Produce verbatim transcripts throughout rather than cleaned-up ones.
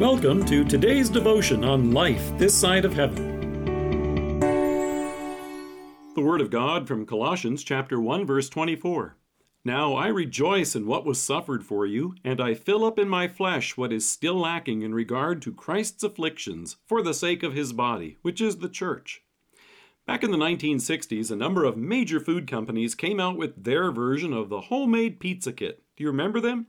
Welcome to today's devotion on life this side of heaven. The Word of God from Colossians chapter one, verse twenty-four. Now I rejoice in what was suffered for you, and I fill up in my flesh what is still lacking in regard to Christ's afflictions for the sake of his body, which is the church. Back in the nineteen sixties, a number of major food companies came out with their version of the homemade pizza kit. Do you remember them?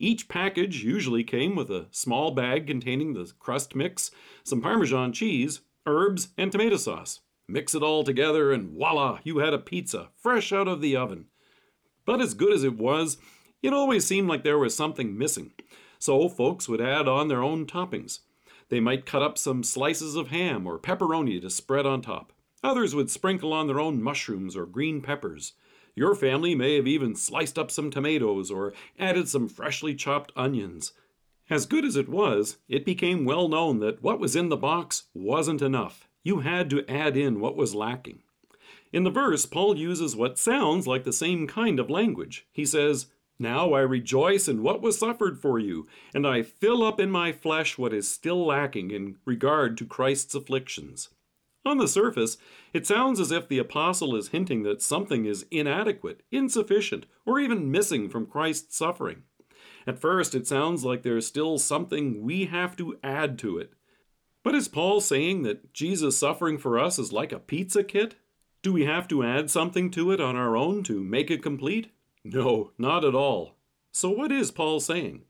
Each package usually came with a small bag containing the crust mix, some Parmesan cheese, herbs, and tomato sauce. Mix it all together and voila, you had a pizza, fresh out of the oven. But as good as it was, it always seemed like there was something missing. So folks would add on their own toppings. They might cut up some slices of ham or pepperoni to spread on top. Others would sprinkle on their own mushrooms or green peppers. Your family may have even sliced up some tomatoes or added some freshly chopped onions. As good as it was, it became well known that what was in the box wasn't enough. You had to add in what was lacking. In the verse, Paul uses what sounds like the same kind of language. He says, "Now I rejoice in what was suffered for you, and I fill up in my flesh what is still lacking in regard to Christ's afflictions." On the surface, it sounds as if the apostle is hinting that something is inadequate, insufficient, or even missing from Christ's suffering. At first, it sounds like there's still something we have to add to it. But is Paul saying that Jesus' suffering for us is like a pizza kit? Do we have to add something to it on our own to make it complete? No, not at all. So what is Paul saying?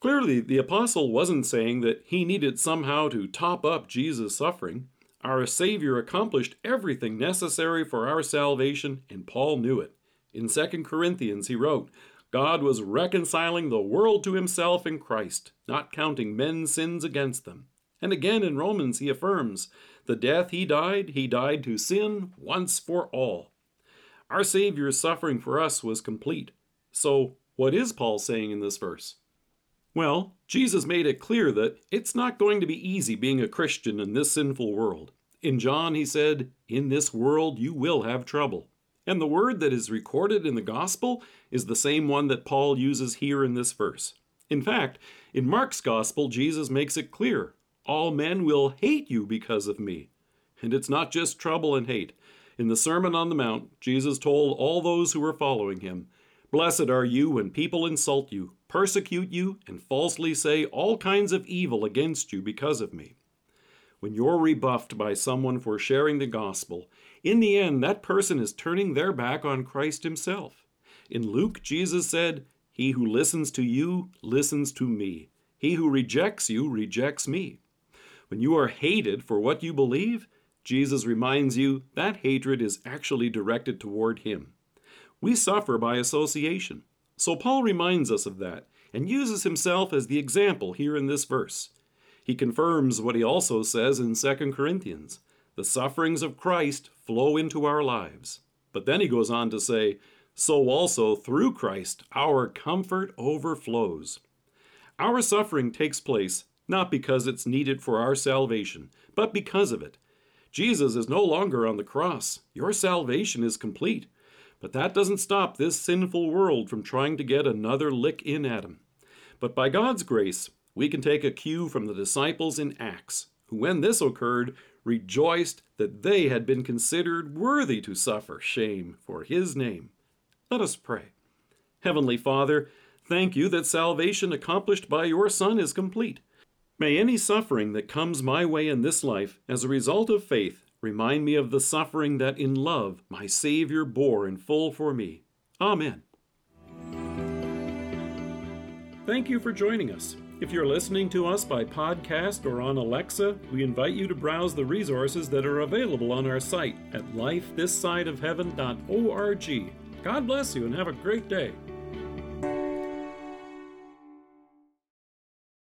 Clearly, the apostle wasn't saying that he needed somehow to top up Jesus' suffering. Our Savior accomplished everything necessary for our salvation, and Paul knew it. In Second Corinthians, he wrote, "God was reconciling the world to himself in Christ, not counting men's sins against them." And again in Romans, he affirms, "The death he died, he died to sin once for all." Our Savior's suffering for us was complete. So what is Paul saying in this verse? Well, Jesus made it clear that it's not going to be easy being a Christian in this sinful world. In John, he said, "In this world you will have trouble." And the word that is recorded in the gospel is the same one that Paul uses here in this verse. In fact, in Mark's gospel, Jesus makes it clear, "All men will hate you because of me." And it's not just trouble and hate. In the Sermon on the Mount, Jesus told all those who were following him, "Blessed are you when people insult you, persecute you, and falsely say all kinds of evil against you because of me." When you're rebuffed by someone for sharing the gospel, in the end, that person is turning their back on Christ himself. In Luke, Jesus said, "He who listens to you, listens to me. He who rejects you, rejects me." When you are hated for what you believe, Jesus reminds you that hatred is actually directed toward him. We suffer by association. So Paul reminds us of that and uses himself as the example here in this verse. He confirms what he also says in Second Corinthians. The sufferings of Christ flow into our lives. But then he goes on to say, "So also through Christ our comfort overflows." Our suffering takes place not because it's needed for our salvation, but because of it. Jesus is no longer on the cross. Your salvation is complete. But that doesn't stop this sinful world from trying to get another lick in at him. But by God's grace, we can take a cue from the disciples in Acts, who when this occurred, rejoiced that they had been considered worthy to suffer shame for his name. Let us pray. Heavenly Father, thank you that salvation accomplished by your Son is complete. May any suffering that comes my way in this life as a result of faith remind me of the suffering that in love my Savior bore in full for me. Amen. Thank you for joining us. If you're listening to us by podcast or on Alexa, we invite you to browse the resources that are available on our site at life this side of heaven dot org. God bless you and have a great day.